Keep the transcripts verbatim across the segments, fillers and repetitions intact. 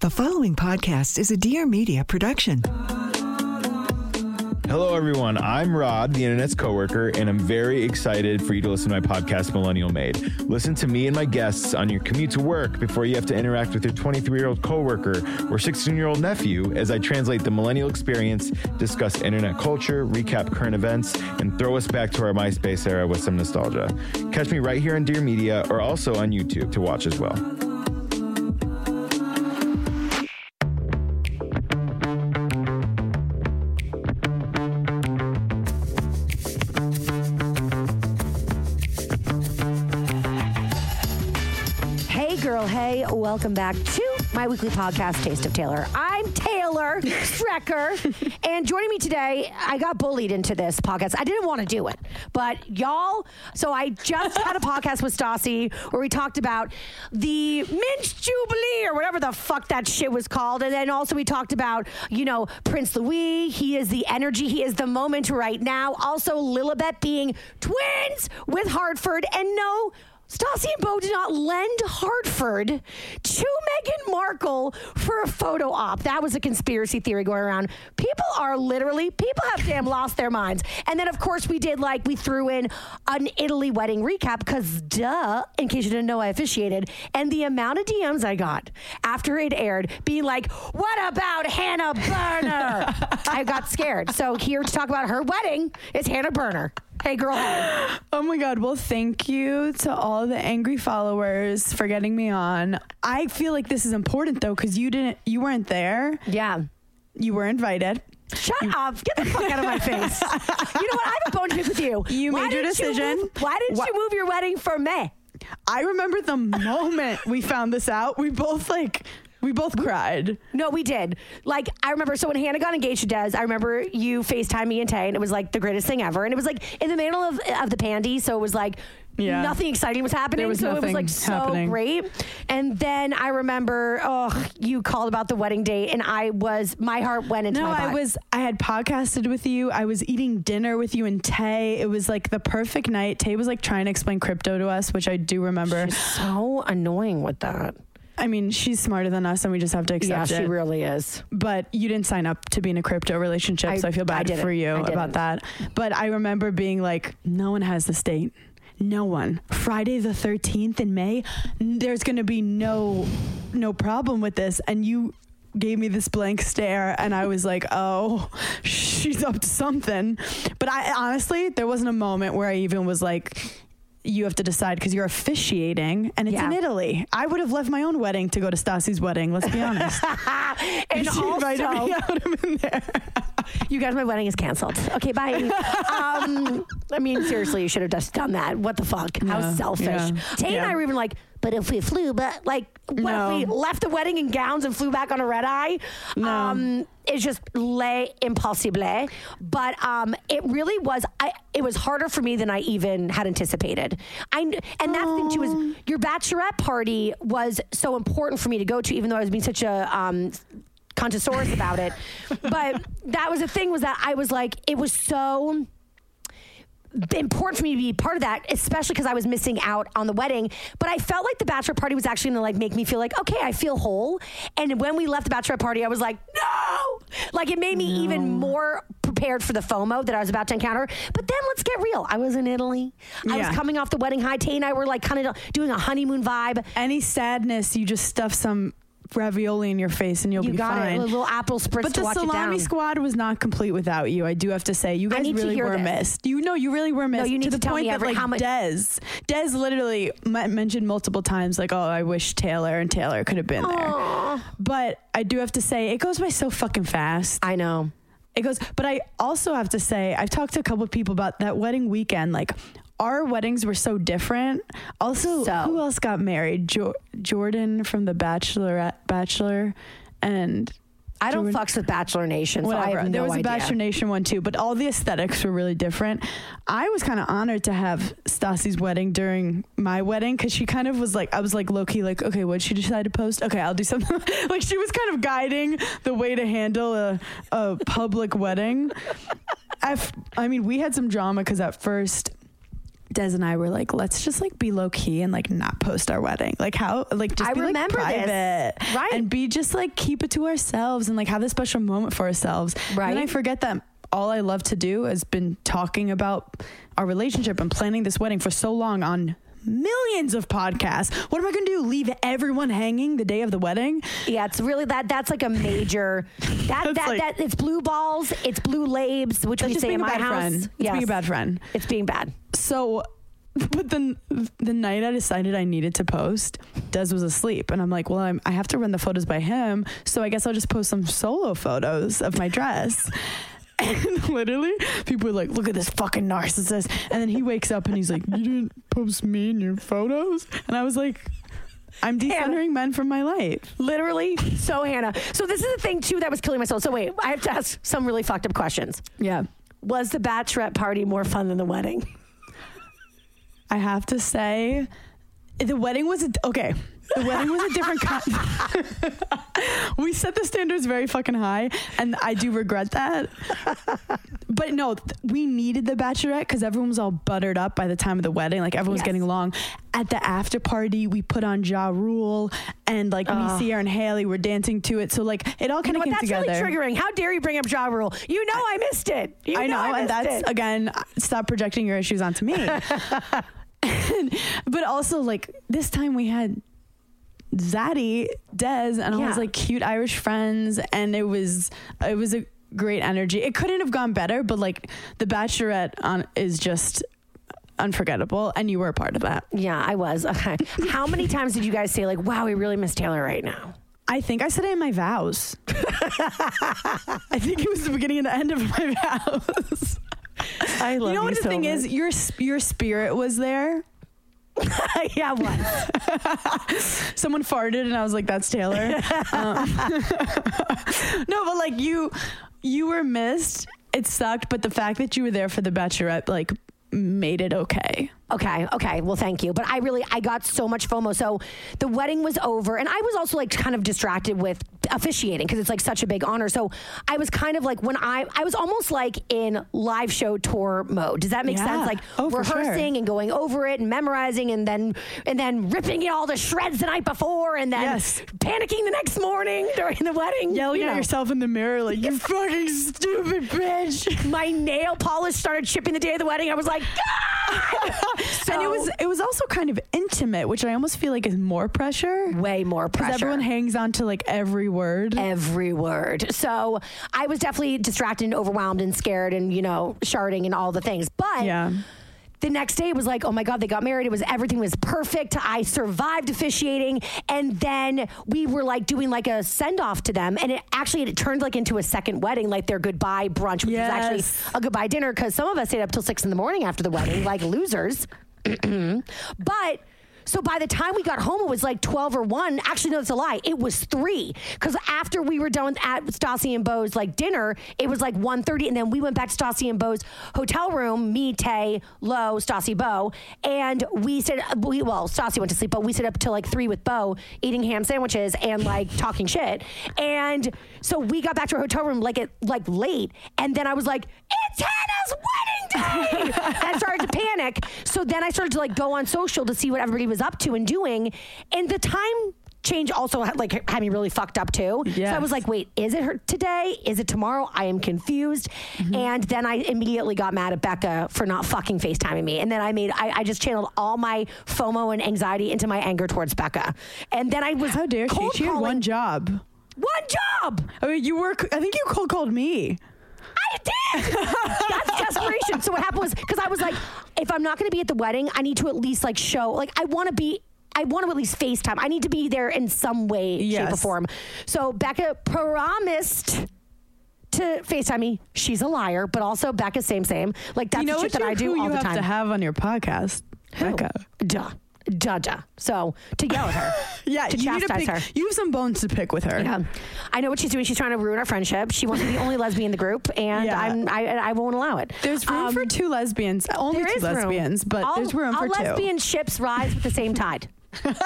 The following podcast is a Dear Media production. Hello, everyone. I'm Rob, the internet's coworker, and I'm very excited for you to listen to my podcast, Millennial Made. Listen to me and my guests on your commute to work before you have to interact with your twenty-three-year-old coworker or sixteen-year-old nephew as I translate the millennial experience, discuss internet culture, recap current events, and throw us back to our MySpace era with some nostalgia. Catch me right here on Dear Media or also on YouTube to watch as well. Welcome back to my weekly podcast, Taste of Taylor. I'm Taylor Shrekker, and joining me today, I got bullied into this podcast. I didn't want to do it, but y'all, so I just had a podcast with Stassi where we talked about the Mint Jubilee or whatever the fuck that shit was called, and then also we talked about, you know, Prince Louis. He is the energy. He is the moment right now. Also, Lilibet being twins with Hartford, and no... Stassi and Bo did not lend Hartford to Meghan Markle for a photo op. That was a conspiracy theory going around. People are literally, people have damn lost their minds. And then, of course, we did like, we threw in an Italy wedding recap because, duh, in case you didn't know, I officiated. And the amount of D Ms I got after it aired being like, what about Hannah Berner? I got scared. So here to talk about her wedding is Hannah Berner. Hey, girl. Oh, my God. Well, thank you to all the angry followers for getting me on. I feel like this is important, though, because you didn't, you weren't there. Yeah. You were invited. Shut you, up. Get the fuck out of my face. You know what? I have a bone to pick with you. You why made your decision. You move, why didn't Wh- you move your wedding for May? I remember the moment we found this out. We both, like... We both cried. No, we did. Like, I remember, so when Hannah got engaged to Des, I remember you FaceTime me and Tay, and it was like the greatest thing ever. And it was like in the middle of, of the pandy, so it was like yeah. nothing exciting was happening. Was so it was like so happening. Great. And then I remember, oh, you called about the wedding date, and I was, my heart went into no, my body. No, I was, I had podcasted with you. I was eating dinner with you and Tay. It was like the perfect night. Tay was like trying to explain crypto to us, which I do remember. She's so annoying with that. I mean, she's smarter than us, and we just have to accept it. Yeah, she it. really is. But you didn't sign up to be in a crypto relationship, I, so I feel bad I for you about that. But I remember being like, no one has this date. No one. Friday the thirteenth in May, there's going to be no, no problem with this. And you gave me this blank stare, and I was like, oh, she's up to something. But I honestly, there wasn't a moment where I even was like... You have to decide because you're officiating and it's yeah. in Italy. I would have left my own wedding to go to Stassi's wedding. Let's be honest. And she also, invited me out of in there. You guys, my wedding is canceled. Okay, bye. um, I mean, seriously, you should have just done that. What the fuck? How yeah, selfish. Yeah, Tay yeah. and I were even like, but if we flew, but like, what no. if we left the wedding in gowns and flew back on a red eye? No. Um, it's just les impossible. But um, it really was, I, it was harder for me than I even had anticipated. I, and Aww. That thing too is, your bachelorette party was so important for me to go to, even though I was being such a... Um, Contosaurus about it. But that was the thing was that I was like, it was so important for me to be part of that, especially because I was missing out on the wedding. But I felt like the bachelor party was actually going to like make me feel like, okay, I feel whole. And when we left the bachelor party, I was like, no, like it made me no. even more prepared for the FOMO that I was about to encounter. But then let's get real. I was in Italy. Yeah. I was coming off the wedding high. Tay and I were like kind of doing a honeymoon vibe. Any sadness, you just stuff some ravioli in your face and you'll you be got fine. It. A little apple spritz but to watch it down. But the salami squad was not complete without you. I do have to say, you guys really were this. missed. You know, you really were missed. No, you need to, to the tell point me that every, like how much- Des, Des literally m- mentioned multiple times, like, oh, I wish Taylor and Taylor could have been Aww. there. But I do have to say, it goes by so fucking fast. I know it goes, but I also have to say, I've talked to a couple of people about that wedding weekend, like. Our weddings were so different. Also, so. who else got married? Jo- Jordan from The Bachelorette, Bachelor, and I don't Jordan. fucks with Bachelor Nation. So I have no there was idea. a Bachelor Nation one too, but all the aesthetics were really different. I was kind of honored to have Stassi's wedding during my wedding because she kind of was like, I was like low key, like, okay, what'd she decide to post? Okay, I'll do something. Like she was kind of guiding the way to handle a, a public wedding. I, f- I mean, we had some drama because at first. Des and I were like, let's just like be low key and like not post our wedding. Like how, like just I be remember like private, this. Right? And be just like keep it to ourselves and like have a special moment for ourselves. Right. And I forget that all I love to do has been talking about our relationship and planning this wedding for so long on millions of podcasts. What am I going to do? Leave everyone hanging the day of the wedding? Yeah, it's really that. That's like a major. That that like, that. It's blue balls. It's blue labes, which we say in my house. Friend. It's yes. being a bad friend. It's being bad. So, but then the night I decided I needed to post, Des was asleep, and I'm like, well, I'm, I have to run the photos by him, so I guess I'll just post some solo photos of my dress. And literally, people were like, look at this fucking narcissist. And then he wakes up and he's like, you didn't post me in your photos? And I was like, I'm decentering men from my life. Literally. So, Hannah. So, this is the thing, too, that was killing my soul. So, wait, I have to ask some really fucked up questions. Yeah. Was the bachelorette party more fun than the wedding? I have to say, the wedding was... A, okay. The wedding was a different con- We set the standards very fucking high, and I do regret that. But no, th- we needed the bachelorette because everyone was all buttered up by the time of the wedding. Like, everyone's yes. getting along. At the after party, we put on Ja Rule, and, like, uh, me, Sierra, and Haley were dancing to it. So, like, it all kind of you know came that's together. That's really triggering. How dare you bring up Ja Rule? You know I, I missed it. You I know, know I and that's, it. Again, stop projecting your issues onto me. But also, like, this time we had... Zaddy, Des, and all yeah. his like cute Irish friends, and it was it was a great energy. It couldn't have gone better, but like the Bachelorette on is just unforgettable, and you were a part of that. Yeah, I was. Okay. How many times did you guys say like, "Wow, we really miss Taylor right now"? I think I said it in my vows. I think it was the beginning and the end of my vows. I love you. Know what the so thing much. is? Your your spirit was there. Yeah, once someone farted and I was like, that's Taylor. Um, no, but like you, you were missed. It sucked. But the fact that you were there for the Bachelorette, like made it okay. Okay. Okay. Well, thank you. But I really, I got so much FOMO. So the wedding was over and I was also like kind of distracted with officiating because it's like such a big honor. So I was kind of like when I, I was almost like in live show tour mode. Does that make yeah. sense? Like oh, rehearsing sure. and going over it and memorizing and then, and then ripping it all to shreds the night before and then yes. panicking the next morning during the wedding. Yelling you know. at yourself in the mirror like, you fucking stupid bitch. My nail polish started chipping the day of the wedding. I was like, God! So, and it was it was also kind of intimate, which I almost feel like is more pressure. Way more pressure. Because everyone hangs on to like every word. Every word. So I was definitely distracted and overwhelmed and scared and, you know, sharding and all the things. But yeah. the next day it was like, oh my God, they got married. It was, everything was perfect. I survived officiating. And then we were like doing like a send off to them. And it actually, it turned like into a second wedding, like their goodbye brunch, which yes. was actually a goodbye dinner. Cause some of us stayed up till six in the morning after the wedding, like losers. But so by the time we got home, it was like twelve or one. Actually, no, that's a lie. It was three. Because after we were done at Stassi and Beau's like dinner, it was like one thirty. And then we went back to Stassi and Beau's hotel room, me, Tay, Lo, Stassi, Beau. And we said, we, well, Stassi went to sleep, but we stayed up till like three with Beau, eating ham sandwiches and like talking shit. And so we got back to our hotel room like at like late. And then I was like, it's Hannah's wedding day! And I started to panic. So then I started to like go on social to see what everybody was up to and doing, and the time change also had, like, had me really fucked up too. Yes. So I was like, wait, is it her today? Is it tomorrow? I am confused. Mm-hmm. And then I immediately got mad at Becca for not fucking FaceTiming me. And then I made, I, I just channeled all my FOMO and anxiety into my anger towards Becca. And then I was How dare she? She had one job. One job! I mean, you were, I think you cold called me. I did! That's desperation. So what happened was, because I was like, if I'm not going to be at the wedding, I need to at least like show, like I want to be I want to at least FaceTime. I need to be there in some way, yes. shape, or form. So Becca promised to FaceTime me. She's a liar, but also Becca, same, same. Like, that's you know the shit that I do all the time. You have to have on your podcast? Who? Becca. Duh. Duh, duh. So, to yell at her. yeah, to you chastise need to pick, her. You have some bones to pick with her. Yeah. I know what she's doing. She's trying to ruin our friendship. She wants to be the only lesbian in the group, and yeah. I'm, I I won't allow it. There's room um, for two lesbians. Only two lesbians, room. But all, there's room for two. All lesbian ships rise with the same tide. um,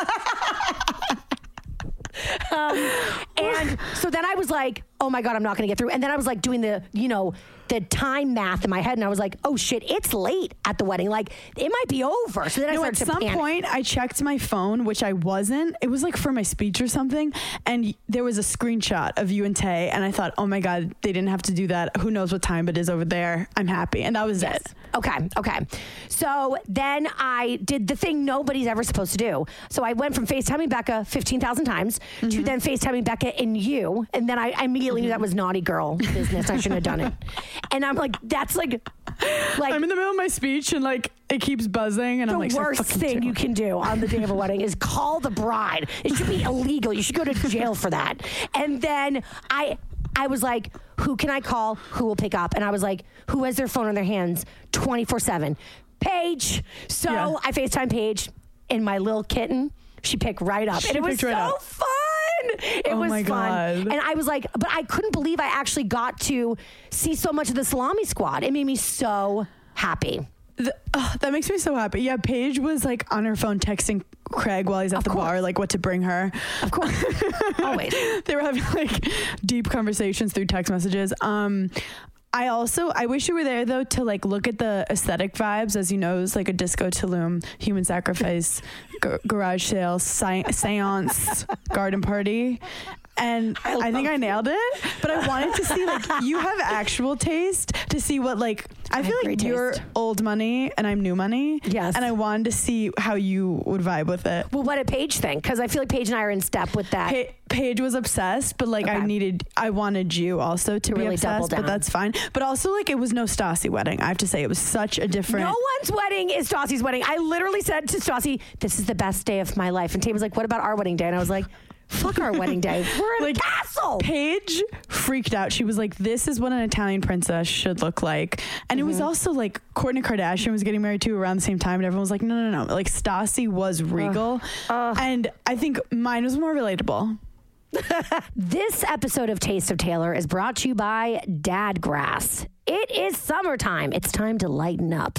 and so then I was like, oh my God, I'm not going to get through. And then I was like doing the, you know, the time math in my head. And I was like, oh shit, it's late at the wedding. Like it might be over. So then I no, started at some panic. point I checked my phone, which I wasn't, it was like for my speech or something. And there was a screenshot of you and Tay. And I thought, oh my God, they didn't have to do that. Who knows what time it is over there. I'm happy. And that was yes. it. Okay. Okay. So then I did the thing nobody's ever supposed to do. So I went from FaceTiming Becca fifteen thousand times mm-hmm. to then FaceTiming Becca and you. And then I, I immediately knew that was naughty girl business. I shouldn't have done it. And I'm like, that's like, like I'm in the middle of my speech and like it keeps buzzing and I'm like, the worst thing you can do on the day of a wedding is call the bride. It should be illegal. You should go to jail for that. And then I, I was like, who can I call? Who will pick up? And I was like, who has their phone in their hands twenty-four seven? Paige. So yeah. I FaceTime Paige and my little kitten. She picked right up. She and it was right so up. fun. It oh was my God. fun. And I was like, but I couldn't believe I actually got to see so much of the Salami Squad. It made me so happy. The, oh, that makes me so happy. Yeah, Paige was like on her phone texting Craig while he's at of the course. bar, like what to bring her. Of course. Always. They were having like deep conversations through text messages. Um, I also, I wish you were there though to like look at the aesthetic vibes. As you know, it was like a disco Tulum, human sacrifice, g- garage sale, sci- seance, garden party. And I, I think you. I nailed it, but I wanted to see like you have actual taste to see what like, I, I feel like you're taste. old money and I'm new money. Yes. And I wanted to see how you would vibe with it. Well, what did Paige think? Cause I feel like Paige and I are in step with that. Pa- Paige was obsessed, but like okay. I needed, I wanted you also to, to be really obsessed, but that's fine. But also like it was no Stassi wedding. I have to say it was such a different. No one's wedding is Stassi's wedding. I literally said to Stassi, this is the best day of my life. And Tay was like, what about our wedding day? And I was like, fuck our wedding day. We're in like, a castle. Paige freaked out. She was like, this is what an Italian princess should look like. And mm-hmm. it was also like Kourtney Kardashian was getting married too around the same time. And everyone was like, no, no, no. Like Stassi was regal. Uh, uh. And I think mine was more relatable. This episode of Taste of Taylor is brought to you by Dadgrass. It is summertime. It's time to lighten up.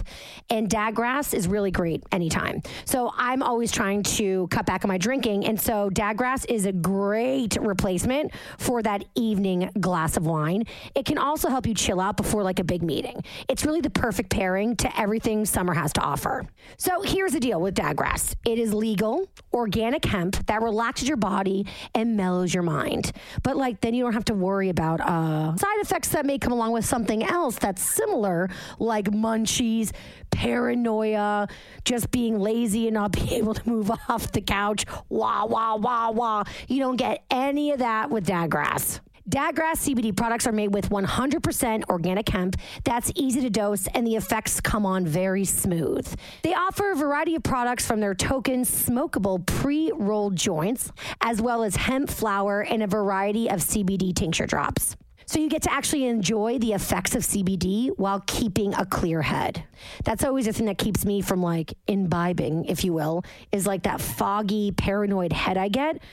And Dadgrass is really great anytime. So I'm always trying to cut back on my drinking. And so Dadgrass is a great replacement for that evening glass of wine. It can also help you chill out before like a big meeting. It's really the perfect pairing to everything summer has to offer. So here's the deal with Dadgrass. It is legal, organic hemp that relaxes your body and mellows your mind. But like then you don't have to worry about uh, side effects that may come along with something else that's similar, like munchies, paranoia, just being lazy and not being able to move off the couch. Wah, wah, wah, wah. You don't get any of that with Dadgrass. Dadgrass C B D products are made with one hundred percent organic hemp that's easy to dose, and the effects come on very smooth. They offer a variety of products from their token smokable pre-rolled joints, as well as hemp flour and a variety of C B D tincture drops. So you get to actually enjoy the effects of C B D while keeping a clear head. That's always the thing that keeps me from like imbibing, if you will, is like that foggy, paranoid head I get,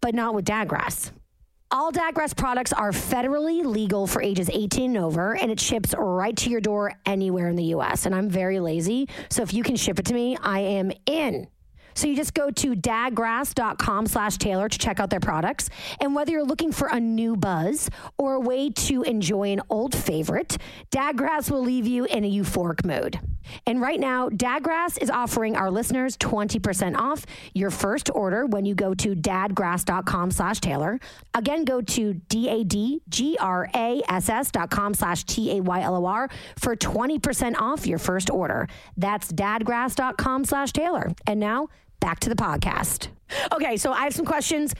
but not with Dadgrass. All Dadgrass products are federally legal for ages eighteen and over, and it ships right to your door anywhere in the U S. And I'm very lazy, so if you can ship it to me, I am in. So you just go to dadgrass.com slash Taylor to check out their products. And whether you're looking for a new buzz or a way to enjoy an old favorite, Dadgrass will leave you in a euphoric mood. And right now, Dadgrass is offering our listeners twenty percent off your first order when you go to dadgrass.com slash Taylor. Again, go to D-A-D-G-R-A-S-S dot com slash T-A-Y-L-O-R for twenty percent off your first order. That's dadgrass.com slash Taylor. And now, back to the podcast. Okay, so I have some questions.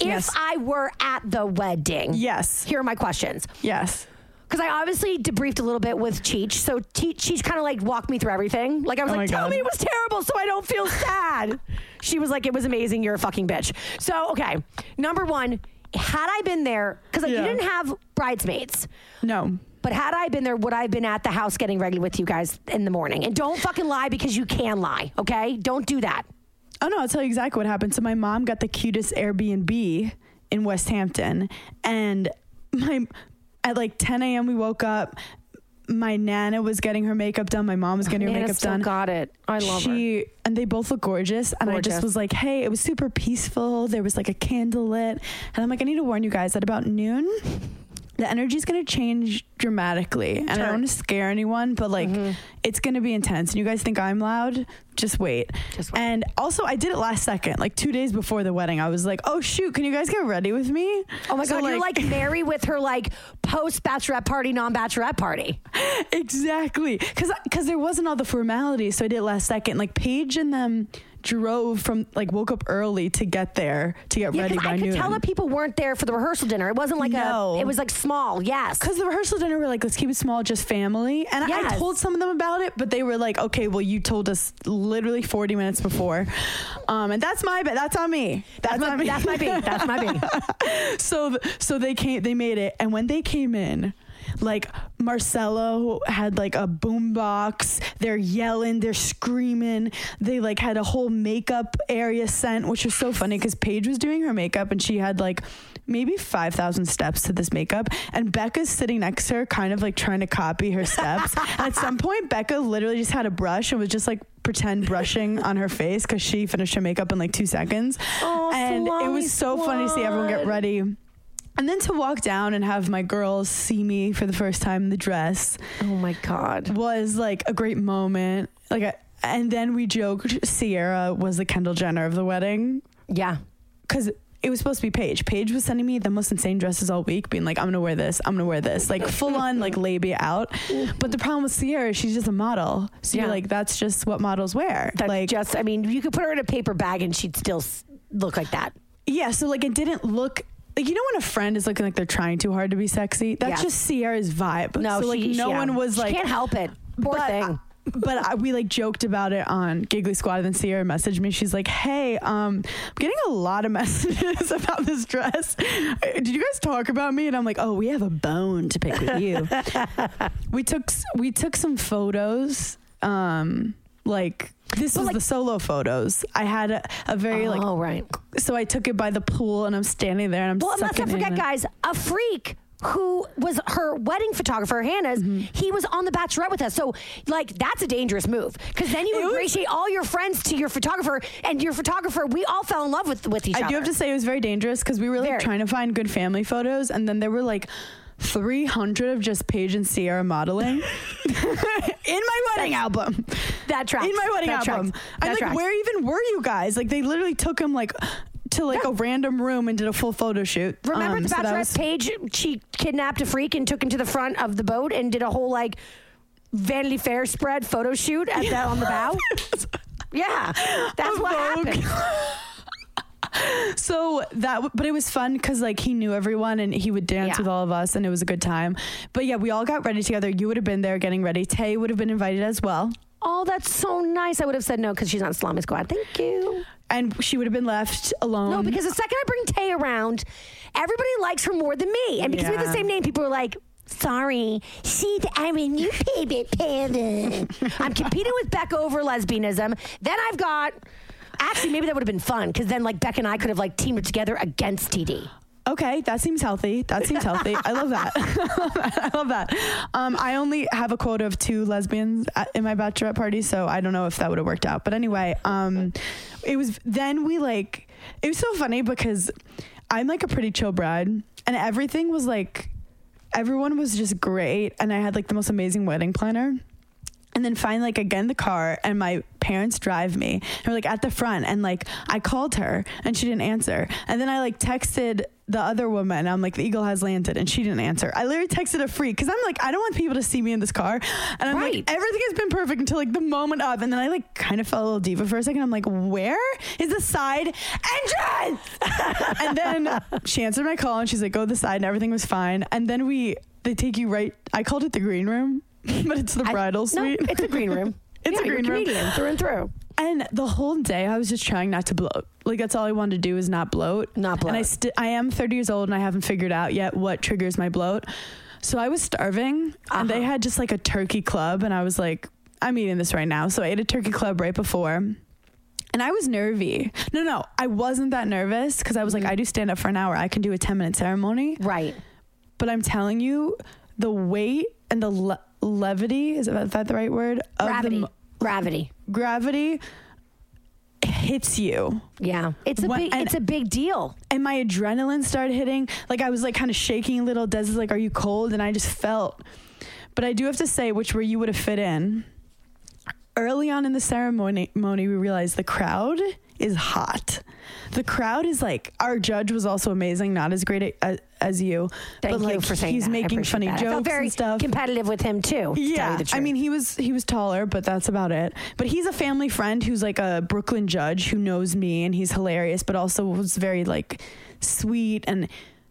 If yes. I were at the wedding, yes. Here are my questions. Yes. Because I obviously debriefed a little bit with Cheech. So Cheech, Cheech kind of like walked me through everything. Like I was oh like, tell God. me it was terrible so I don't feel sad. She was like, it was amazing. You're a fucking bitch. So, okay. Number one, had I been there, because like, yeah. you didn't have bridesmaids. No. But had I been there, would I have been at the house getting ready with you guys in the morning? And don't fucking lie because you can lie, okay? Don't do that. Oh, no, I'll tell you exactly what happened. So my mom got the cutest Airbnb in West Hampton. And my... At like ten a.m. we woke up. My Nana was getting her makeup done. My mom was getting her Nana makeup still done. Got it. I love she, her. And they both look gorgeous. And gorgeous. I just was like, hey, it was super peaceful. There was like a candle lit. And I'm like, I need to warn you guys that about noon, the energy's going to change dramatically. And Turn. I don't want to scare anyone, but like mm-hmm. it's going to be intense. And you guys think I'm loud? Just wait. Just wait. And also I did it last second, like two days before the wedding. I was like, oh shoot, can you guys get ready with me? Oh my so God, like, you're like Mary with her like post-bachelorette party, non-bachelorette party. Exactly. Because because there wasn't all the formalities. So I did it last second. Like Paige and them drove from, like woke up early to get there, to get yeah, ready by noon. I could noon. tell that people weren't there for the rehearsal dinner. It wasn't like no. a, it was like small, yes. Because the rehearsal dinner were like, let's keep it small, just family. And yes. I, I told some of them about it, but they were like, okay, well you told us literally forty minutes before. Um, and that's my, that's on me. That's, that's on my, me. That's my B. That's my B. so, so they came, they made it. And when they came in, like Marcello had like a boombox. They're yelling, they're screaming. They like had a whole makeup area scent, which was so funny because Paige was doing her makeup and she had like maybe five thousand steps to this makeup. And Becca's sitting next to her, kind of like trying to copy her steps. At some point, Becca literally just had a brush and was just like pretend brushing on her face because she finished her makeup in like two seconds. Oh, and it was so squad. funny to see everyone get ready. And then to walk down and have my girls see me for the first time in the dress. Oh my God. Was like a great moment. Like, I, and then we joked Sierra was the Kendall Jenner of the wedding. Yeah. Because it was supposed to be Paige. Paige was sending me the most insane dresses all week, being like, I'm going to wear this. I'm going to wear this. Like full on like labia out. But the problem with Sierra is she's just a model. So yeah. you're like, that's just what models wear. That's like just, I mean, you could put her in a paper bag and she'd still look like that. Yeah. So like it didn't look... Like, you know when a friend is looking like they're trying too hard to be sexy? That's yes. just Sierra's vibe. No, so, like, she, no yeah. one was like... She can't help it. Poor but, thing. I, but I, we, like, joked about it on Giggly Squad, and then Sierra messaged me. She's like, hey, um, I'm getting a lot of messages about this dress. Did you guys talk about me? And I'm like, oh, we have a bone to pick with you. we took we took some photos, um, like... This was like, the solo photos. I had a, a very oh, like. Oh right. So I took it by the pool, and I'm standing there, and I'm. Well, let's not forget, guys, a freak who was her wedding photographer, Hannah's. Mm-hmm. He was on the Bachelorette with us, so like that's a dangerous move because then you ingratiate all your friends to your photographer, and your photographer. We all fell in love with with each I other. I do have to say it was very dangerous because we were like very. trying to find good family photos, and then there were like. three hundred of just Paige and Sierra modeling in my wedding That's, album. That tracks. In my wedding that album. Tracks. I'm that like, tracks. Where even were you guys? Like, they literally took him like to like yeah. a random room and did a full photo shoot. Remember um, the so Bachelorette was- Paige? She kidnapped a freak and took him to the front of the boat and did a whole like Vanity Fair spread photo shoot at yeah. that on the bow. yeah, that's a what Vogue. happened. So that, but it was fun because like he knew everyone and he would dance yeah. with all of us and it was a good time. But yeah, we all got ready together. You would have been there getting ready. Tay would have been invited as well. Oh, that's so nice. I would have said no because she's on Islamic Squad. Thank you. And she would have been left alone. No, because the second I bring Tay around, everybody likes her more than me. And because yeah. we have the same name, people are like, sorry, see, I'm a new baby panda. I'm competing with Becca over lesbianism. Then I've got... Actually, maybe that would have been fun because then, like, Beck and I could have like teamed together against T D. Okay, that seems healthy. That seems healthy. I love that. I love that. I love that. Um, I only have a quota of two lesbians at, in my bachelorette party, so I don't know if that would have worked out. But anyway, um, it was. Then we like. It was so funny because I'm like a pretty chill bride, and everything was like, everyone was just great, and I had like the most amazing wedding planner. And then finally, like, I get in the car and my parents drive me. And we're like at the front, and like I called her and she didn't answer. And then I like texted the other woman. I'm like, the eagle has landed, and she didn't answer. I literally texted a freak because I'm like, I don't want people to see me in this car. And I'm right. like, everything has been perfect until like the moment of. And then I like kind of felt a little diva for a second. I'm like, where is the side entrance? And then she answered my call and she's like, go to the side, and everything was fine. And then we, they take you right. I called it the green room. But it's the bridal I, suite. No, it's a green room. It's yeah, a green you're room. Comedian, through and through. And the whole day, I was just trying not to bloat. Like, that's all I wanted to do is not bloat. Not bloat. And I, st- I am thirty years old, and I haven't figured out yet what triggers my bloat. So I was starving, uh-huh. and they had just, like, a turkey club. And I was like, I'm eating this right now. So I ate a turkey club right before. And I was nervy. No, no, I wasn't that nervous because I was like, mm-hmm. I do stand up for an hour. I can do a ten-minute ceremony. Right. But I'm telling you, the weight and the... Le- levity is that, is that the right word of gravity the, gravity gravity hits you. Yeah, it's a when, big and, it's a big deal. And my adrenaline started hitting. Like, I was like kind of shaking a little. Des is like, are you cold? And I just felt. But I do have to say, which where you would have fit in early on in the ceremony, we realized the crowd is hot. The crowd is like, our judge was also amazing, not as great a, a, as you. Thank but you like, for saying he's that. Making funny that. Jokes I felt very and stuff. Competitive with him too. Yeah, to I mean he was he was taller, but that's about it. But he's a family friend who's like a Brooklyn judge who knows me, and he's hilarious, but also was very like sweet. And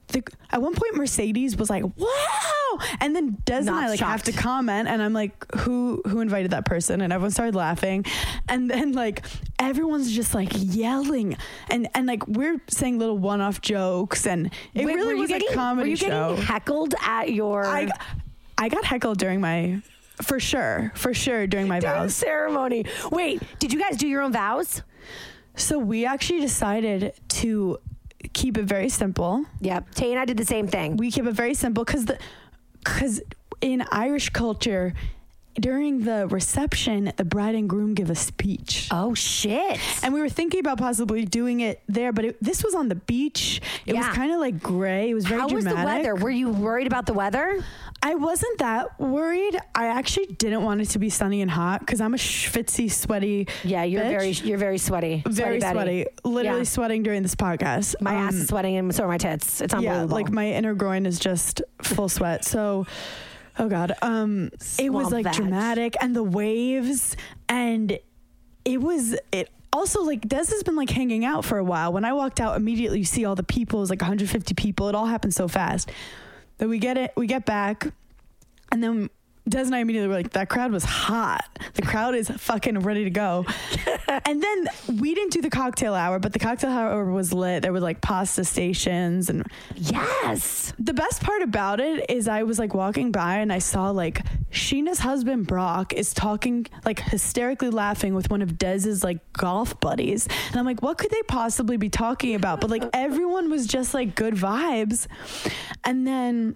the, at one point Mercedes was like, wow, and then Des and I like shocked. Have to comment, and I'm like, who who invited that person? And everyone started laughing, and then like everyone's just like yelling, and and like we're saying little one-off jokes, and it Wait, really was getting, a comedy show. Were you show. Getting heckled at your I, I got heckled during my for sure for sure during my during vows ceremony. Wait, did you guys do your own vows? So we actually decided to keep it very simple. Yep. Tay and I did the same thing. We keep it very simple because the because in Irish culture, during the reception, the bride and groom give a speech. Oh, shit. And we were thinking about possibly doing it there, but it, this was on the beach. It yeah. was kind of like gray. It was very How dramatic. How was the weather? Were you worried about the weather? I wasn't that worried. I actually didn't want it to be sunny and hot because I'm a schwitzy, sweaty Yeah, you're bitch. very you're very sweaty. Very sweaty. sweaty. Literally yeah. sweating during this podcast. My um, ass is sweating and so are my tits. It's unbelievable. Yeah, like my inner groin is just full sweat. So... Oh God. Um, Swamp it was like that. Dramatic, and the waves, and it was, it also like Des has been like hanging out for a while. When I walked out immediately, you see all the people, it was like one hundred fifty people. It all happened so fast that we get it. We get back, and then Des and I immediately were like, that crowd was hot. The crowd is fucking ready to go. And then we didn't do the cocktail hour, but the cocktail hour was lit. There were like pasta stations. And yes. The best part about it is I was like walking by and I saw like Sheena's husband, Brock, is talking, like hysterically laughing with one of Des's like golf buddies. And I'm like, what could they possibly be talking about? But like everyone was just like good vibes. And then,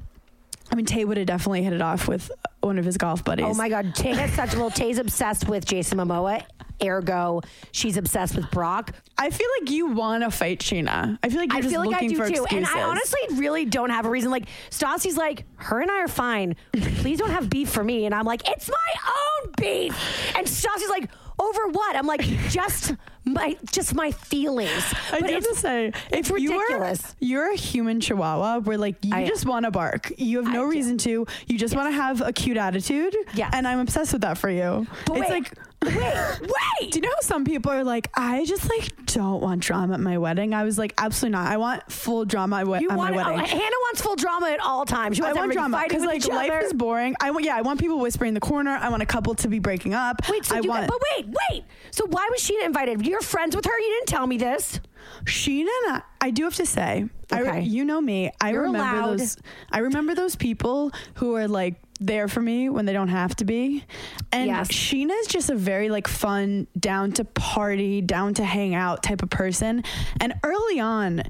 I mean, Tay would have definitely hit it off with one of his golf buddies. Oh my God, Tay has such a little. Tay's obsessed with Jason Momoa. Ergo, she's obsessed with Brock. I feel like you want to fight Sheena. I feel like you're I just feel like looking I do for too. Excuses. And I honestly really don't have a reason. Like, Stassi's like, her and I are fine. Please don't have beef for me. And I'm like, it's my own beef. And Stassi's like, over what? I'm like, just my just my feelings. I but it's, to say, it's if ridiculous. You are, you're a human chihuahua where like you I just want to bark. You have no I reason do. to. You just yes. want to have a cute attitude. Yes. And I'm obsessed with that for you. But it's wait. like... Wait, wait. Do you know how some people are like, I just like don't want drama at my wedding? I was like, absolutely not. I want full drama at you my want, wedding. Oh, Hannah wants full drama at all times. She wants I want drama because like life other. Is boring. I want, yeah, I want people whispering in the corner. I want a couple to be breaking up. Wait, so I you want, got, but wait, wait. So why was Sheena invited? You're friends with her. You didn't tell me this. Sheena, and I, I do have to say, okay. I, you know me. I You're remember allowed. those. I remember those people who are like there for me when they don't have to be. And yes. Sheena's just a very like fun, down to party, down to hang out type of person. And early on,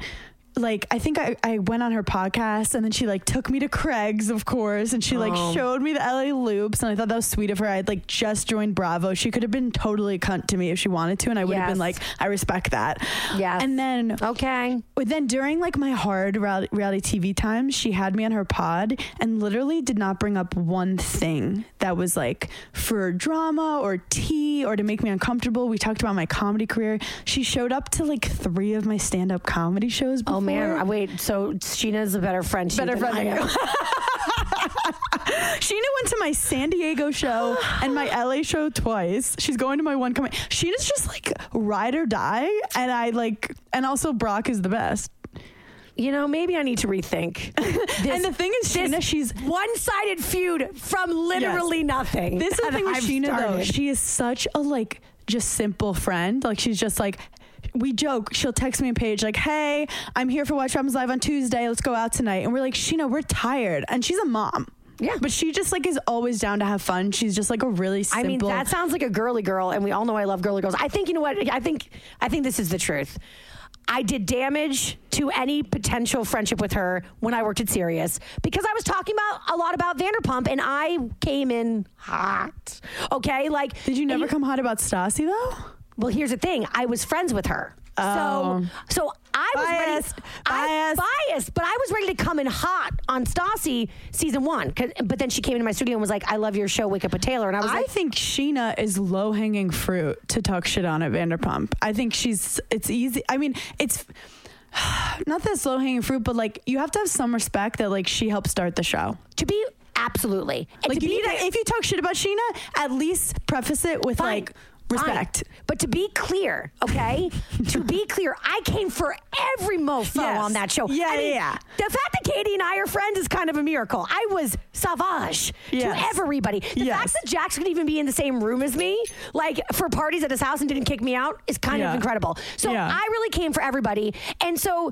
like, I think I, I went on her podcast and then she like took me to Craig's, of course. And she like oh. showed me the L A loops. And I thought that was sweet of her. I had like just joined Bravo. She could have been totally a cunt to me if she wanted to. And I would yes. have been like, I respect that. Yeah. And then, okay. Then during like my hard reality T V time, she had me on her pod and literally did not bring up one thing that was like for drama or tea or to make me uncomfortable. We talked about my comedy career. She showed up to like three of my stand-up comedy shows before. Oh man, wait, so Sheena's a better friend to you than I am. Sheena went to my San Diego show and my L A show twice. She's going to my one coming. Sheena's just like ride or die, and I like, and also Brock is the best. You know, maybe I need to rethink. This, and the thing is, Sheena, she's one-sided feud from literally yes. nothing. This is the thing with I've Sheena, started. though. She is such a like just simple friend. Like she's just like. We joke. She'll text me and Paige like, hey, I'm here for Watch Problems Live on Tuesday. Let's go out tonight. And we're like, Sheena, we're tired. And she's a mom. Yeah. But she just like is always down to have fun. She's just like a really simple. I mean, that sounds like a girly girl. And we all know I love girly girls. I think, you know what? I think, I think this is the truth. I did damage to any potential friendship with her when I worked at Sirius because I was talking about a lot about Vanderpump and I came in hot. Okay. Like, did you never you- come hot about Stassi though? Well, here's the thing. I was friends with her. Oh. So, so I was biased. Ready, biased. I biased, but I was ready to come in hot on Stassi season one. But then she came into my studio and was like, I love your show, Wake Up with Taylor. And I was I like, I think Sheena is low hanging fruit to talk shit on at Vanderpump. I think she's, it's easy. I mean, it's not that low hanging fruit, but like you have to have some respect that like she helped start the show. To be absolutely. And like you need there, a, if you talk shit about Sheena, at least preface it with fine. like, respect. Fine. But to be clear, okay? to be clear, I came for every mofo yes. on that show. Yeah, I mean, yeah. The fact that Katie and I are friends is kind of a miracle. I was savage yes. to everybody. The yes. fact that Jax could even be in the same room as me, like for parties at his house and didn't kick me out, is kind yeah. of incredible. So yeah. I really came for everybody. And so...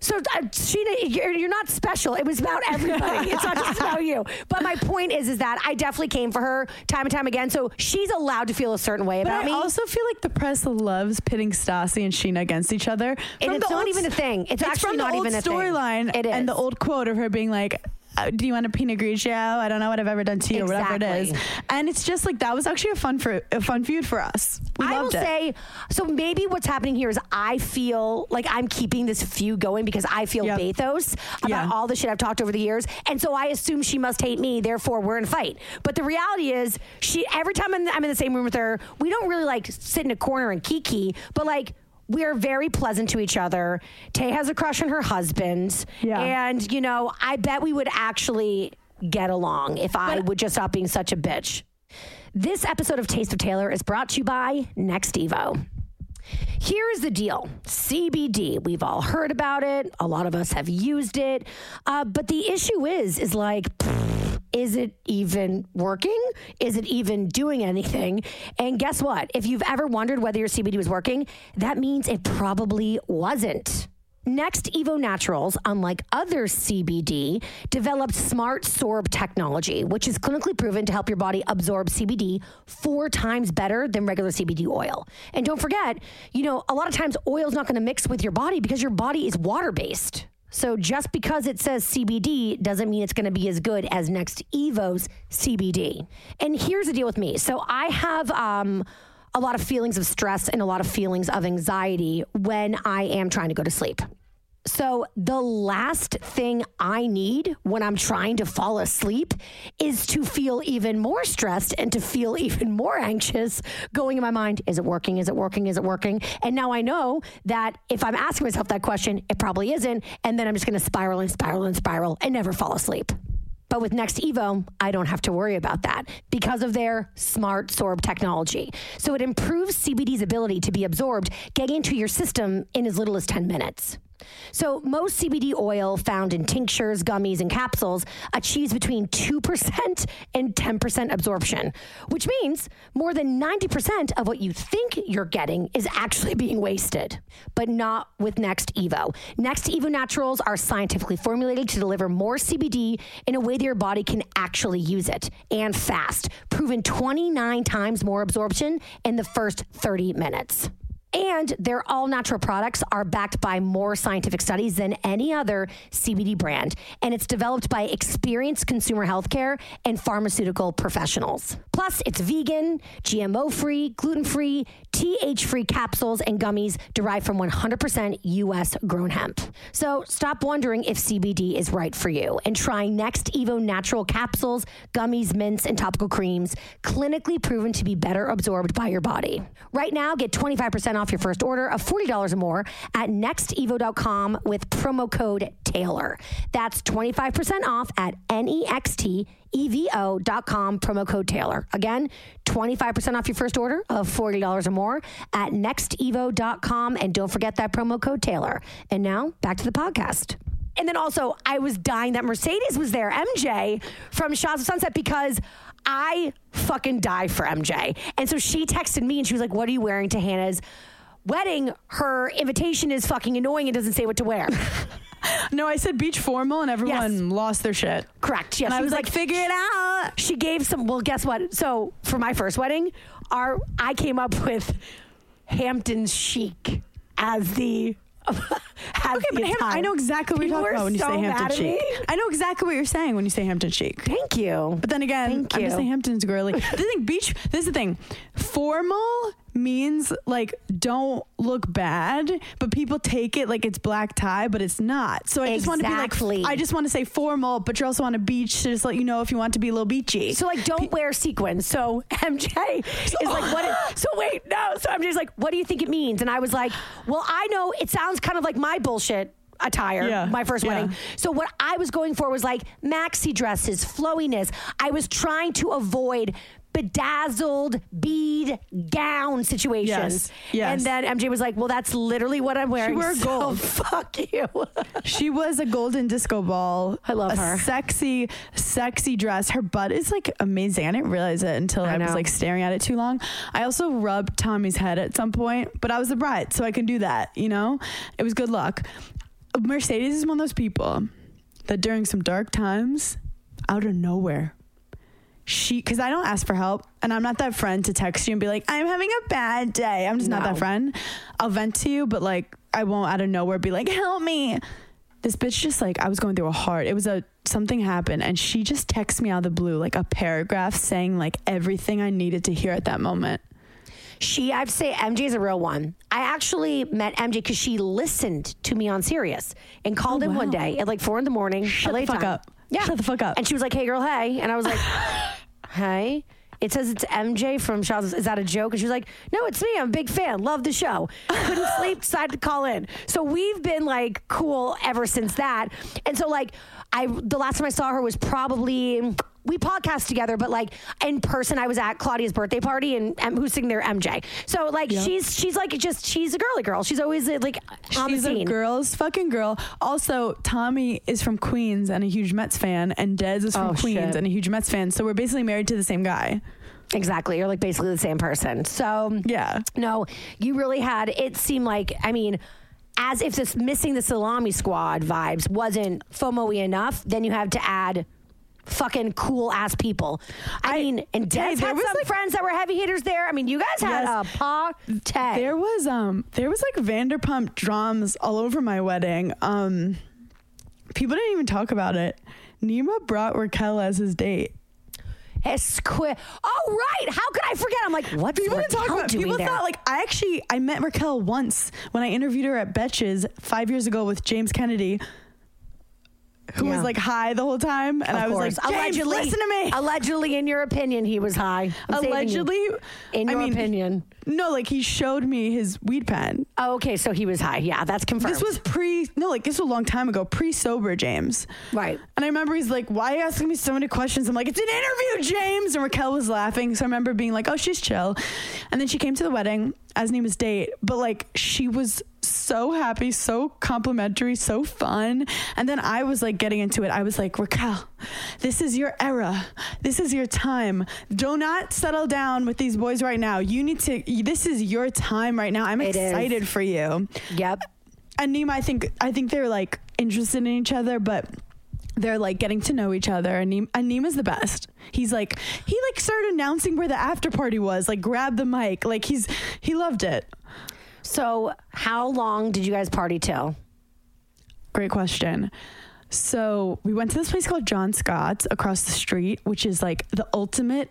So, uh, Sheena, you're, you're not special. It was about everybody. It's not just about you. But my point is, is that I definitely came for her time and time again. So she's allowed to feel a certain way but about I me. I also feel like the press loves pitting Stassi and Sheena against each other. And it's not old, even a thing. It's, it's actually not even a thing. It's from the old storyline and the old quote of her being like, do you want a Pinot Grigio? I don't know what I've ever done to you, exactly. or whatever it is. And it's just like, that was actually a fun for, a fun feud for us. We I loved will it. say, so maybe what's happening here is I feel like I'm keeping this feud going because I feel yep. bathos about yeah. all the shit I've talked over the years. And so I assume she must hate me, therefore we're in a fight. But the reality is, she every time I'm, I'm in the same room with her, we don't really like sit in a corner and kiki, but like, we are very pleasant to each other. Tay has a crush on her husband. Yeah. And, you know, I bet we would actually get along if I but, would just stop being such a bitch. This episode of Taste of Taylor is brought to you by NextEvo. Here is the deal. C B D. We've all heard about it. A lot of us have used it. Uh, but the issue is, is like... Pfft, is it even working? Is it even doing anything? And guess what? If you've ever wondered whether your C B D was working, that means it probably wasn't. NextEvo Naturals, unlike other C B D, developed smart sorb technology, which is clinically proven to help your body absorb C B D four times better than regular C B D oil. And don't forget, you know, a lot of times oil is not going to mix with your body because your body is water-based. So just because it says C B D doesn't mean it's going to be as good as NextEvo's C B D. And here's the deal with me. So I have um, a lot of feelings of stress and a lot of feelings of anxiety when I am trying to go to sleep. So the last thing I need when I'm trying to fall asleep is to feel even more stressed and to feel even more anxious going in my mind. Is it working? Is it working? Is it working? And now I know that if I'm asking myself that question, it probably isn't. And then I'm just going to spiral and spiral and spiral and never fall asleep. But with NextEvo, I don't have to worry about that because of their smart sorb technology. So it improves C B D's ability to be absorbed, getting into your system in as little as ten minutes. So most C B D oil found in tinctures, gummies, and capsules achieves between two percent and ten percent absorption, which means more than ninety percent of what you think you're getting is actually being wasted, but not with NextEvo. NextEvo Naturals are scientifically formulated to deliver more C B D in a way that your body can actually use it, and fast, proven twenty-nine times more absorption in the first thirty minutes. And their all-natural products are backed by more scientific studies than any other C B D brand. And it's developed by experienced consumer healthcare and pharmaceutical professionals. Plus, it's vegan, G M O-free, gluten-free, T H-free capsules and gummies derived from one hundred percent U S-grown hemp. So stop wondering if C B D is right for you and try NextEvo natural capsules, gummies, mints, and topical creams, clinically proven to be better absorbed by your body. Right now, get twenty-five percent off your first order of forty dollars or more at next evo dot com with promo code Taylor. That's twenty-five percent off at N E X T E V O dot com, promo code Taylor. Again, twenty-five percent off your first order of forty dollars or more at next evo dot com. And don't forget that promo code Taylor. And now back to the podcast. And then also, I was dying that Mercedes was there, M J from Shots of Sunset, because I fucking die for M J. And so she texted me and she was like, what are you wearing to Hannah's wedding? Her invitation is fucking annoying and doesn't say what to wear. No, I said beach formal and everyone yes. lost their shit. Correct. Yes. And I was, was like, like, figure it out. She gave some, well, guess what? So for my first wedding, our I came up with Hamptons chic as the... Okay, but Ham- I know exactly what People you're talking about when you so say Hampton chic. I know exactly what you're saying when you say Hampton chic. Thank you. But then again, Thank I'm you. Just saying Hampton's girly. The thing, beach. This is the thing. Formal means like don't look bad, but people take it like it's black tie, but it's not. So I just exactly. want to be like, I just want to say formal, but you're also on a beach to just let you know if you want to be a little beachy. So like, don't Pe- wear sequins. So M J so, is like, what? It, so wait, no. So M J's like, what do you think it means? And I was like, well, I know it sounds kind of like my bullshit attire, yeah. my first wedding. Yeah. So what I was going for was like maxi dresses, flowiness. I was trying to avoid bedazzled bead gown situations. Yes, yes. And then M J was like, well, that's literally what I'm wearing. She wore gold. So fuck you. She was a golden disco ball. I love a her. Sexy, sexy dress. Her butt is like amazing. I didn't realize it until I, I was like staring at it too long. I also rubbed Tommy's head at some point, but I was the bride, so I can do that. You know, it was good luck. Mercedes is one of those people that during some dark times, out of nowhere, she, because I don't ask for help, and I'm not that friend to text you and be like, I'm having a bad day. I'm just no. not that friend. I'll vent to you, but like, I won't out of nowhere be like, help me. This bitch just like, I was going through a hard, it was a, something happened, and she just texted me out of the blue, like a paragraph saying like everything I needed to hear at that moment. She, I'd say M J is a real one. I actually met M J because she listened to me on Sirius and called oh, him wow. one day at like four in the morning. Shut L A the fuck time. Up. Yeah. Shut the fuck up. And she was like, hey girl, hey. And I was like, hey, it says it's M J from Shaw's. Is that a joke? And she was like, no, it's me. I'm a big fan. Love the show. Couldn't sleep. Decided to call in. So we've been like cool ever since that. And so like I, the last time I saw her was probably... We podcast together, but like in person, I was at Claudia's birthday party and um, who's sitting there, M J. So like yep. she's she's like just she's a girly girl. She's always like on she's the scene. A girl's fucking girl. Also, Tommy is from Queens and a huge Mets fan, and Des is from oh, Queens shit. And a huge Mets fan. So we're basically married to the same guy. Exactly. You're like basically the same person. So yeah, no, you really had it seem like I mean. As if this missing the salami squad vibes wasn't FOMO-y enough, then you have to add. Fucking cool ass people. I, I mean, and Des hey, had some like, friends that were heavy hitters there. I mean, you guys had yes, a paw tag. There was um, there was like Vanderpump drums all over my wedding. Um, people didn't even talk about it. Nima brought Raquel as his date. Esqui- oh right, how could I forget? I'm like, what people didn't talk about? People there? Thought like I actually I met Raquel once when I interviewed her at Betches five years ago with James Kennedy. Who yeah. was like high the whole time. And of I was course. Like, allegedly, listen to me. Allegedly, in your opinion, he was high. I'm allegedly. You. In your I mean, opinion. No, like he showed me his weed pen. Oh, okay. So he was high. Yeah, that's confirmed. This was pre, no, like this was a long time ago, pre-sober James. Right. And I remember he's like, why are you asking me so many questions? I'm like, it's an interview, James. And Raquel was laughing. So I remember being like, oh, she's chill. And then she came to the wedding as Nima's date. But like, she was so happy, so complimentary, so fun. And then I was like getting into it. I was like, Raquel, this is your era. This is your time. Do not settle down with these boys right now. You need to, this is your time right now. I'm it excited is. For you. Yep. And Nima, I think, I think they're like interested in each other, but they're like getting to know each other. And Nima, and Nima's the best. He's like, he like started announcing where the after party was, like grab the mic. Like he's, he loved it. So how long did you guys party till? Great question. So we went to this place called John Scott's across the street, which is like the ultimate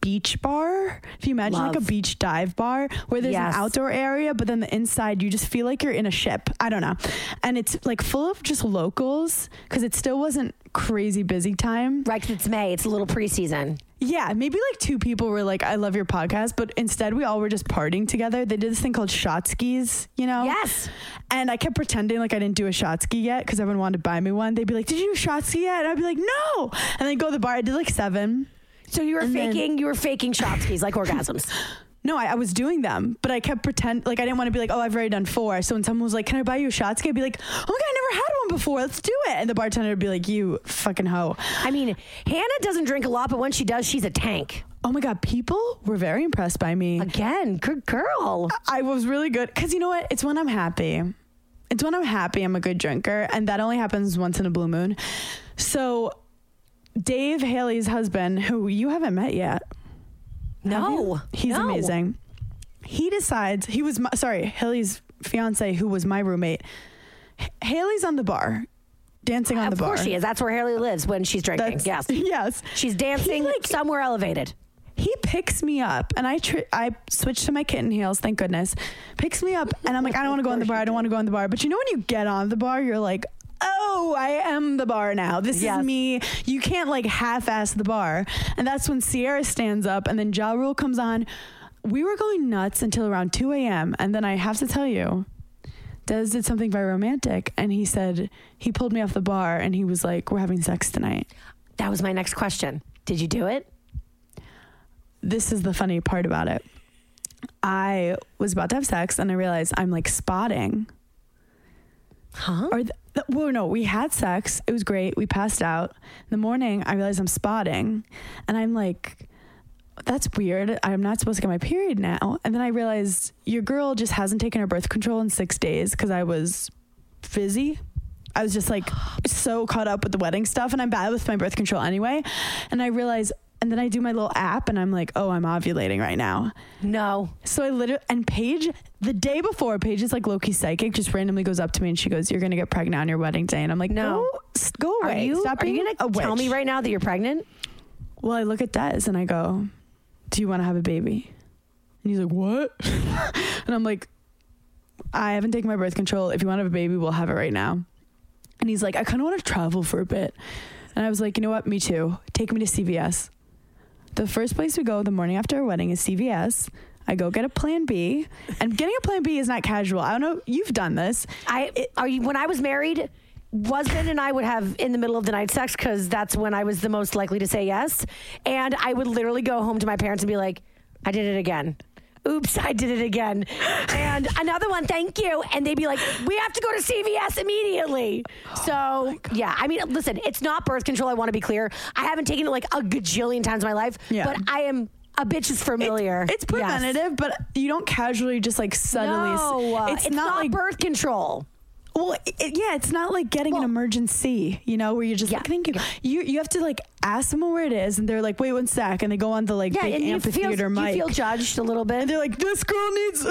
beach bar. If you imagine Love. like a beach dive bar where there's yes. an outdoor area, but then the inside, you just feel like you're in a ship. I don't know. And it's like full of just locals because it still wasn't crazy busy time. Right. Cause it's May. It's a little preseason. Yeah, maybe like two people were like, I love your podcast, but instead we all were just partying together. They did this thing called Shotskis, you know? Yes. And I kept pretending like I didn't do a Shotski yet because everyone wanted to buy me one. They'd be like, did you do Shotski yet? And I'd be like, no. And then go to the bar. I did like seven. So you were and faking, then, you were faking Shotskis like orgasms. No, I, I was doing them, but I kept pretend like I didn't want to be like, oh, I've already done four. So when someone was like, can I buy you a Shotski? I'd be like, oh my God, I never had one before. Let's do it. And the bartender would be like, you fucking hoe. I mean, Hannah doesn't drink a lot, but when she does, she's a tank. Oh my God, people were very impressed by me. Again, good girl. I, I was really good. Because you know what? It's when I'm happy. It's when I'm happy I'm a good drinker. And that only happens once in a blue moon. So Dave, Haley's husband, who you haven't met yet. No, he's no. amazing. He decides he was, my, sorry, Haley's fiance, who was my roommate. H- Haley's on the bar, dancing on of the bar. Of course she is. That's where Haley lives when she's drinking. That's, yes. Yes. She's dancing like, somewhere elevated. He picks me up and I, tr- I switched to my kitten heels. Thank goodness. Picks me up and I'm like, I don't want to go on the bar. I don't want to go on the bar. But you know, when you get on the bar, you're like, oh, I am the bar now. This yes. is me. You can't like half-ass the bar. And that's when Sierra stands up and then Ja Rule comes on. We were going nuts until around two a.m. And then I have to tell you, Des did something very romantic. And he said, he pulled me off the bar and he was like, we're having sex tonight. That was my next question. Did you do it? This is the funny part about it. I was about to have sex and I realized I'm like spotting. Huh? Or th- th- well, no, we had sex. It was great. We passed out. In the morning, I realized I'm spotting. And I'm like, that's weird. I'm not supposed to get my period now. And then I realized your girl just hasn't taken her birth control in six days because I was fizzy. I was just like so caught up with the wedding stuff. And I'm bad with my birth control anyway. And I realized... And then I do my little app and I'm like, oh, I'm ovulating right now. No. So I literally, and Paige, the day before, Paige is like low-key psychic, just randomly goes up to me and she goes, you're going to get pregnant on your wedding day. And I'm like, no, no go away. Are you, Stop are being you going to tell me right now that you're pregnant? Well, I look at Des and I go, do you want to have a baby? And he's like, what? And I'm like, I haven't taken my birth control. If you want to have a baby, we'll have it right now. And he's like, I kind of want to travel for a bit. And I was like, you know what? Me too. Take me to C V S. The first place we go the morning after our wedding is C V S. I go get a Plan B, and getting a Plan B is not casual. I don't know. You've done this. I it, are you, when I was married, husband and I would have in the middle of the night sex because that's when I was the most likely to say yes. And I would literally go home to my parents and be like, "I did it again. Oops, I did it again." And another one, thank you. And they'd be like, "We have to go to C V S immediately." Oh so, yeah, I mean, listen, it's not birth control. I want to be clear. I haven't taken it like a gajillion times in my life, yeah. but I am a bitch is familiar. It, it's preventative, yes. but you don't casually just like suddenly. No, it's, it's not, not like, birth control. Well, it, yeah, it's not like getting well, an emergency, you know, where you're just yeah. like, thank you. You you have to like ask them where it is, and they're like, wait one sec, and they go on the like yeah, big amphitheater you feel, mic. You feel judged a little bit. And they're like, this girl needs,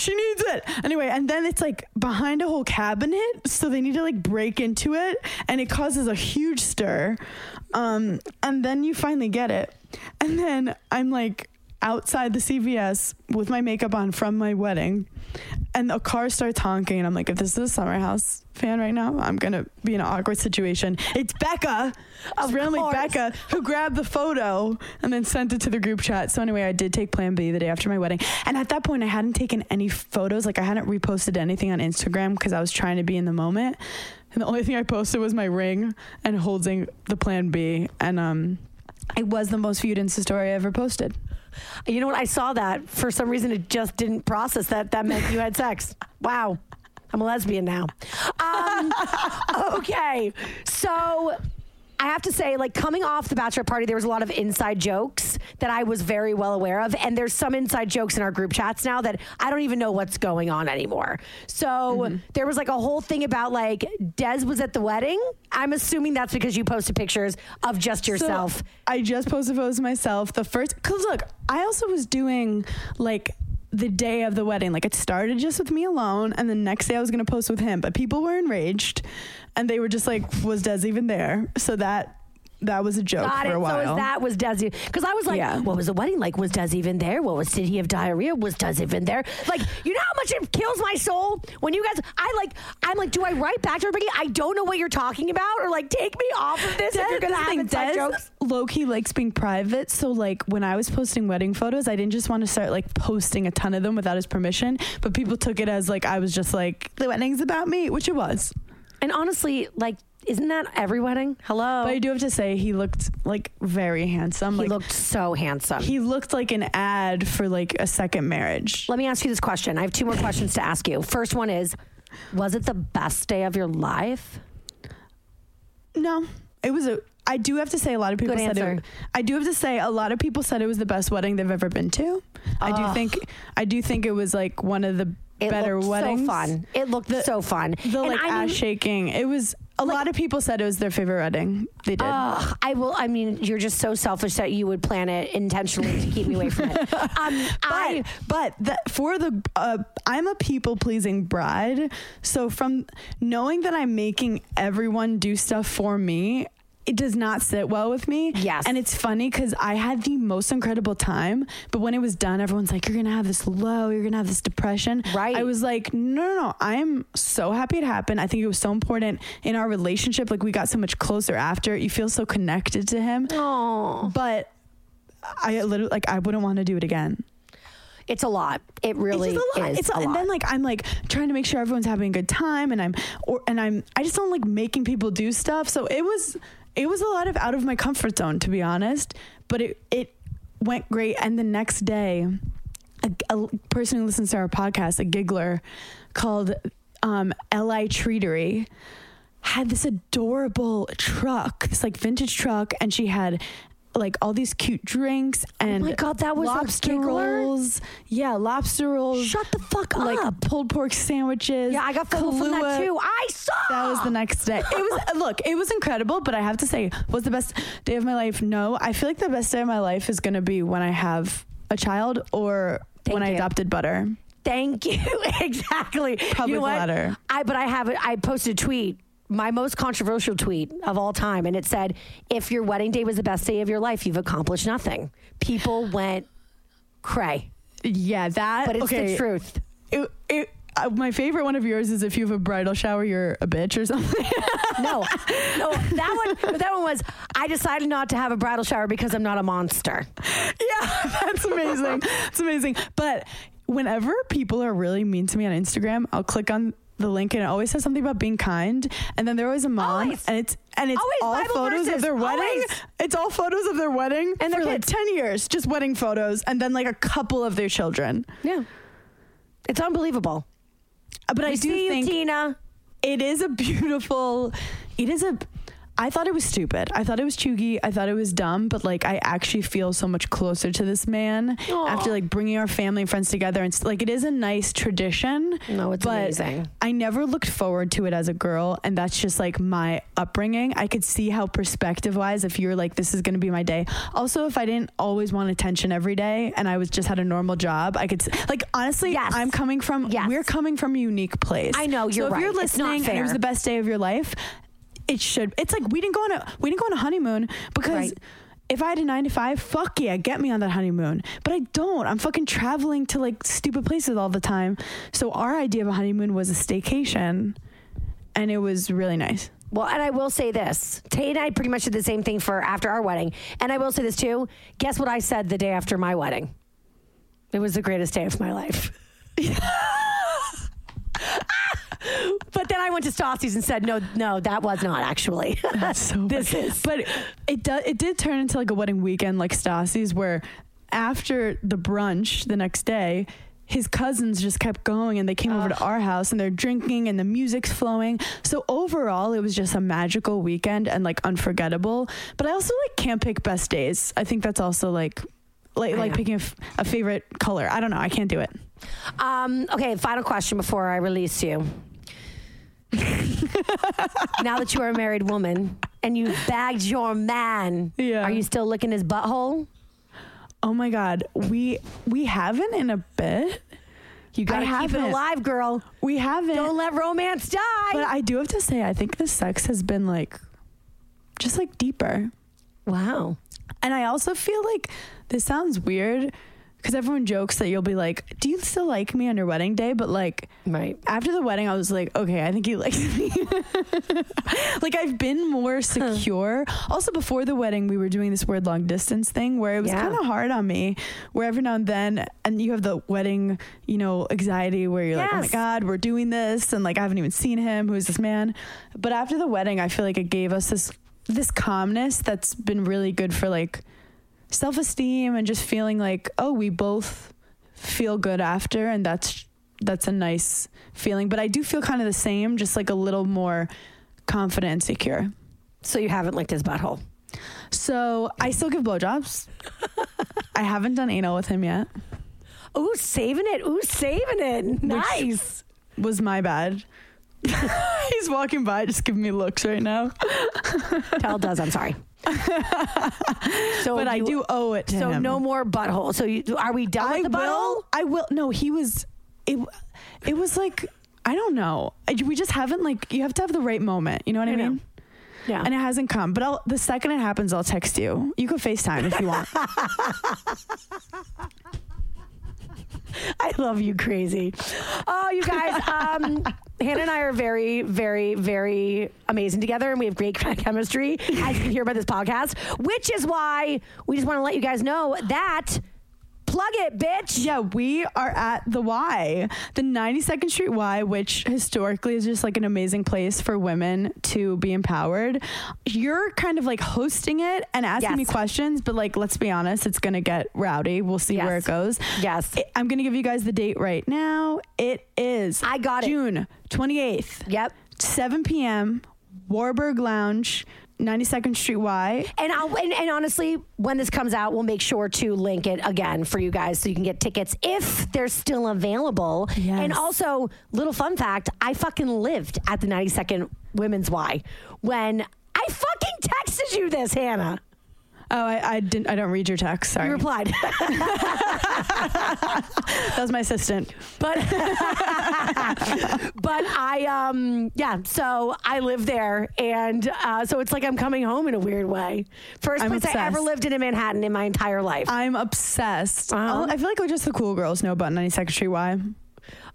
she needs it. Anyway, and then it's like behind a whole cabinet, so they need to like break into it, and it causes a huge stir. Um, and then you finally get it. And then I'm like outside the C V S with my makeup on from my wedding, and a car starts honking, and I'm like, if this is a Summer House fan right now, I'm going to be in an awkward situation. It's Becca, of randomly Becca, who grabbed the photo and then sent it to the group chat. So anyway, I did take Plan B the day after my wedding. And at that point, I hadn't taken any photos. Like, I hadn't reposted anything on Instagram because I was trying to be in the moment. And the only thing I posted was my ring and holding the Plan B. And um, it was the most viewed Insta story I ever posted. You know what? I saw that. For some reason, it just didn't process that. That meant you had sex. Wow. I'm a lesbian now. Um, okay. So I have to say, like, coming off the bachelor party, there was a lot of inside jokes that I was very well aware of. And there's some inside jokes in our group chats now that I don't even know what's going on anymore. So mm-hmm. there was like a whole thing about like Des was at the wedding. I'm assuming that's because you posted pictures of just yourself. So I just posted photos of myself. The first, cause look, I also was doing like the day of the wedding. Like, it started just with me alone, and the next day I was going to post with him. But people were enraged, and they were just like, was Des even there? So that... That was a joke Got for a it. while. So was that was Des, because I was like, yeah. what was the wedding like? Was Des even there? What was, did he have diarrhea? Was Des even there? Like, you know how much it kills my soul when you guys, I like, I'm like, do I write back to everybody? I don't know what you're talking about, or like, take me off of this Des, if you're going to have inside jokes. Low-key likes being private. So like when I was posting wedding photos, I didn't just want to start like posting a ton of them without his permission, but people took it as like, I was just like, the wedding's about me, which it was. And honestly, like, isn't that every wedding? Hello. But I do have to say, he looked like very handsome. He like, looked so handsome. He looked like an ad for like a second marriage. Let me ask you this question. I have two more questions to ask you. First one is, was it the best day of your life? No, it was a, I do have to say a lot of people Good said answer. it. I do have to say a lot of people said it was the best wedding they've ever been to. Oh. I do think, I do think it was like one of the It better looked weddings. so fun. It looked the, so fun. The and like I ass mean, shaking. It was a like, lot of people said it was their favorite wedding. They did. Uh, I will. I mean, you're just so selfish that you would plan it intentionally to keep me away from it. Um, but I, but the, for the uh, I'm a people pleasing bride. So from knowing that I'm making everyone do stuff for me, it does not sit well with me. Yes. And it's funny because I had the most incredible time, but when it was done, everyone's like, you're going to have this low, you're going to have this depression. Right. I was like, no, no, no. I'm so happy it happened. I think it was so important in our relationship. Like, we got so much closer after. You feel so connected to him. Aww. But I literally, like, I wouldn't want to do it again. It's a lot. It really it's a lot. is. It's a, a lot. And then like I'm like trying to make sure everyone's having a good time, and I'm or and I'm I just don't like making people do stuff. So it was it was a lot of out of my comfort zone, to be honest. But it it went great. And the next day, a, a person who listens to our podcast, a giggler called um, L I Treatery, had this adorable truck, this like vintage truck, and she had like all these cute drinks and oh my God, that was lobster rolls. Yeah, lobster rolls. Shut the fuck up. Like pulled pork sandwiches. Yeah, I got full from that too. I saw. That was the next day. It was look, it was incredible, but I have to say, was the best day of my life? No, I feel like the best day of my life is going to be when I have a child or Thank when you. I adopted Butter. Thank you. Exactly. Probably you know the latter. I but I have a, I posted a tweet. My most controversial tweet of all time. And it said, if your wedding day was the best day of your life, you've accomplished nothing. People went cray. Yeah, that. But it's okay. the truth. It, it, uh, my favorite one of yours is if you have a bridal shower, you're a bitch or something. no, no, that one, that one was, I decided not to have a bridal shower because I'm not a monster. Yeah, that's amazing. That's amazing. But whenever people are really mean to me on Instagram, I'll click on the link and it always says something about being kind, and then there was a mom always. and it's and it's always all Bible photos verses. of their wedding always. it's all photos of their wedding and for like ten years, just wedding photos, and then like a couple of their children. Yeah, it's unbelievable. Uh, but we I do you, think Tina. it is a beautiful it is a I thought it was stupid. I thought it was chuggy. I thought it was dumb, but like I actually feel so much closer to this man Aww. after like bringing our family and friends together. And like, it is a nice tradition. No, it's but amazing. I never looked forward to it as a girl, and that's just like my upbringing. I could see how perspective wise, if you're like, this is going to be my day. Also, if I didn't always want attention every day and I was just had a normal job, I could like, honestly, yes. I'm coming from, yes. we're coming from a unique place. I know you're so right. If you're listening it's not fair. And it was the best day of your life, It should. It's like we didn't go on a we didn't go on a honeymoon because right. if I had a nine to five, fuck yeah, get me on that honeymoon. But I don't. I'm fucking traveling to like stupid places all the time. So our idea of a honeymoon was a staycation, and it was really nice. Well, and I will say this. Tay and I pretty much did the same thing for after our wedding. And I will say this too. Guess what I said the day after my wedding? It was the greatest day of my life. But then I went to Stassi's and said, no, no, that was not actually. That's so this funny. is. But it, do, it did turn into like a wedding weekend like Stassi's, where after the brunch the next day, his cousins just kept going and they came Ugh. over to our house and they're drinking and the music's flowing. So overall, it was just a magical weekend and like unforgettable. But I also like can't pick best days. I think that's also like like, like picking a, f- a favorite color. I don't know. I can't do it. Um, okay, final question before I release you. Now that you are a married woman and you bagged your man, yeah. are you still licking his butthole? Oh my God, we we haven't in a bit. You gotta I keep it alive, girl. We haven't. Don't let romance die. But I do have to say, I think the sex has been like, just like deeper. Wow. And I also feel like this sounds weird because everyone jokes that you'll be like, do you still like me on your wedding day? But like, right. After the wedding, I was like, okay, I think he likes me. Like I've been more secure. Huh. Also before the wedding, we were doing this weird long distance thing where it was yeah. kind of hard on me where every now and then, and you have the wedding, you know, anxiety where you're yes. like, oh my God, we're doing this. And like, I haven't even seen him. Who's this man? But after the wedding, I feel like it gave us this this calmness that's been really good for like self-esteem and just feeling like, oh, we both feel good after, and that's that's a nice feeling. But I do feel kind of the same, just like a little more confident and secure. So you haven't licked his butthole? So I still give blowjobs. I haven't done anal with him yet. Ooh, saving it. Ooh, saving it. Nice. Which was my bad. He's walking by just giving me looks right now. Tell Des I'm sorry. So but you, I do owe it to so him. So no more butthole. So you, are we done I with the will, butthole? I will. No, he was, it, it was like, I don't know. We just haven't like, you have to have the right moment. You know what I, I mean? Know. Yeah. And it hasn't come. But I'll, the second it happens, I'll text you. You can FaceTime if you want. I love you crazy. Oh, you guys, um, Hannah and I are very, very, very amazing together, and we have great chemistry, as you can hear by this podcast, which is why we just want to let you guys know that... Plug it, bitch. Yeah, we are at the Y, the ninety-second Street Y, which historically is just like an amazing place for women to be empowered. You're kind of like hosting it and asking yes. me questions, but like, let's be honest, it's going to get rowdy. We'll see yes. where it goes. Yes. It, I'm going to give you guys the date right now. It is. I got June it. June twenty-eighth. Yep. seven p.m. Warburg Lounge. ninety-second Street Y. And, I'll, and and honestly, when this comes out, we'll make sure to link it again for you guys so you can get tickets if they're still available. Yes. And also, little fun fact, I fucking lived at the ninety-second Women's Y when I fucking texted you this, Hannah. Oh, I, I didn't. I don't read your text. Sorry. You replied. That was my assistant. But, but I, um, yeah. So I live there, and uh, so it's like I'm coming home in a weird way. First I'm place obsessed. I ever lived in in Manhattan in my entire life. I'm obsessed. Uh-huh. I feel like we're just the cool girls know about ninety-second Street Y.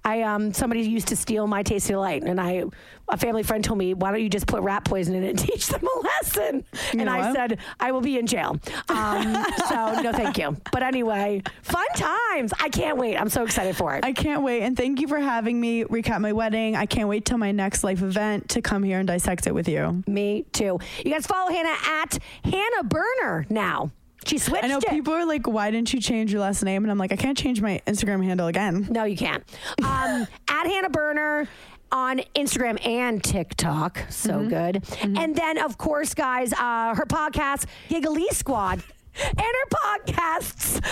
I um somebody used to steal my Taste of Delight, and I a family friend told me, why don't you just put rat poison in it and teach them a lesson? You and I what? said, I will be in jail. Um, so no, thank you. But anyway, fun times. I can't wait. I'm so excited for it. I can't wait. And thank you for having me recap my wedding. I can't wait till my next life event to come here and dissect it with you. Me too. You guys follow Hannah at Hannah Berner now. She switched I know it. People are like, why didn't you change your last name? And I'm like, I can't change my Instagram handle again. No, you can't. Um, at Hannah Berner on Instagram and TikTok. So mm-hmm. good. Mm-hmm. And then, of course, guys, uh, her podcast, Giggly Squad, and her podcasts,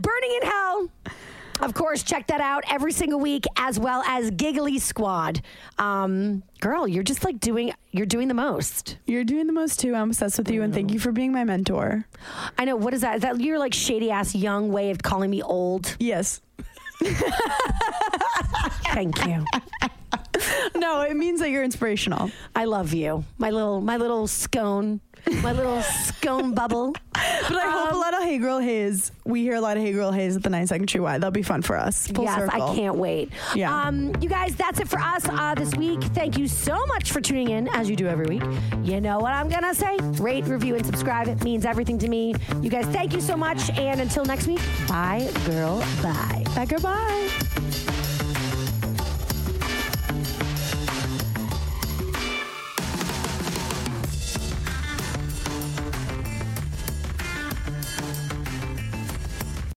Burning in Hell. Of course, check that out every single week, as well as Giggly Squad. Um, girl, you're just like doing, you're doing the most. You're doing the most too. I'm obsessed with you, and thank you for being my mentor. I know. What is that? Is that your like shady ass young way of calling me old? Yes. Thank you. No, it means that you're inspirational. I love you. My little, my little scone, my little scone bubble. But I um, hope a lot of Hey Girl Haze. We hear a lot of Hey Girl Haze at the ninety-second Street Y. That'll be fun for us. Full yes, circle. I can't wait. Yeah. Um, you guys, that's it for us uh, this week. Thank you so much for tuning in, as you do every week. You know what I'm going to say? Rate, review, and subscribe. It means everything to me. You guys, thank you so much. And until next week, bye, girl, bye. Bye, girl, bye.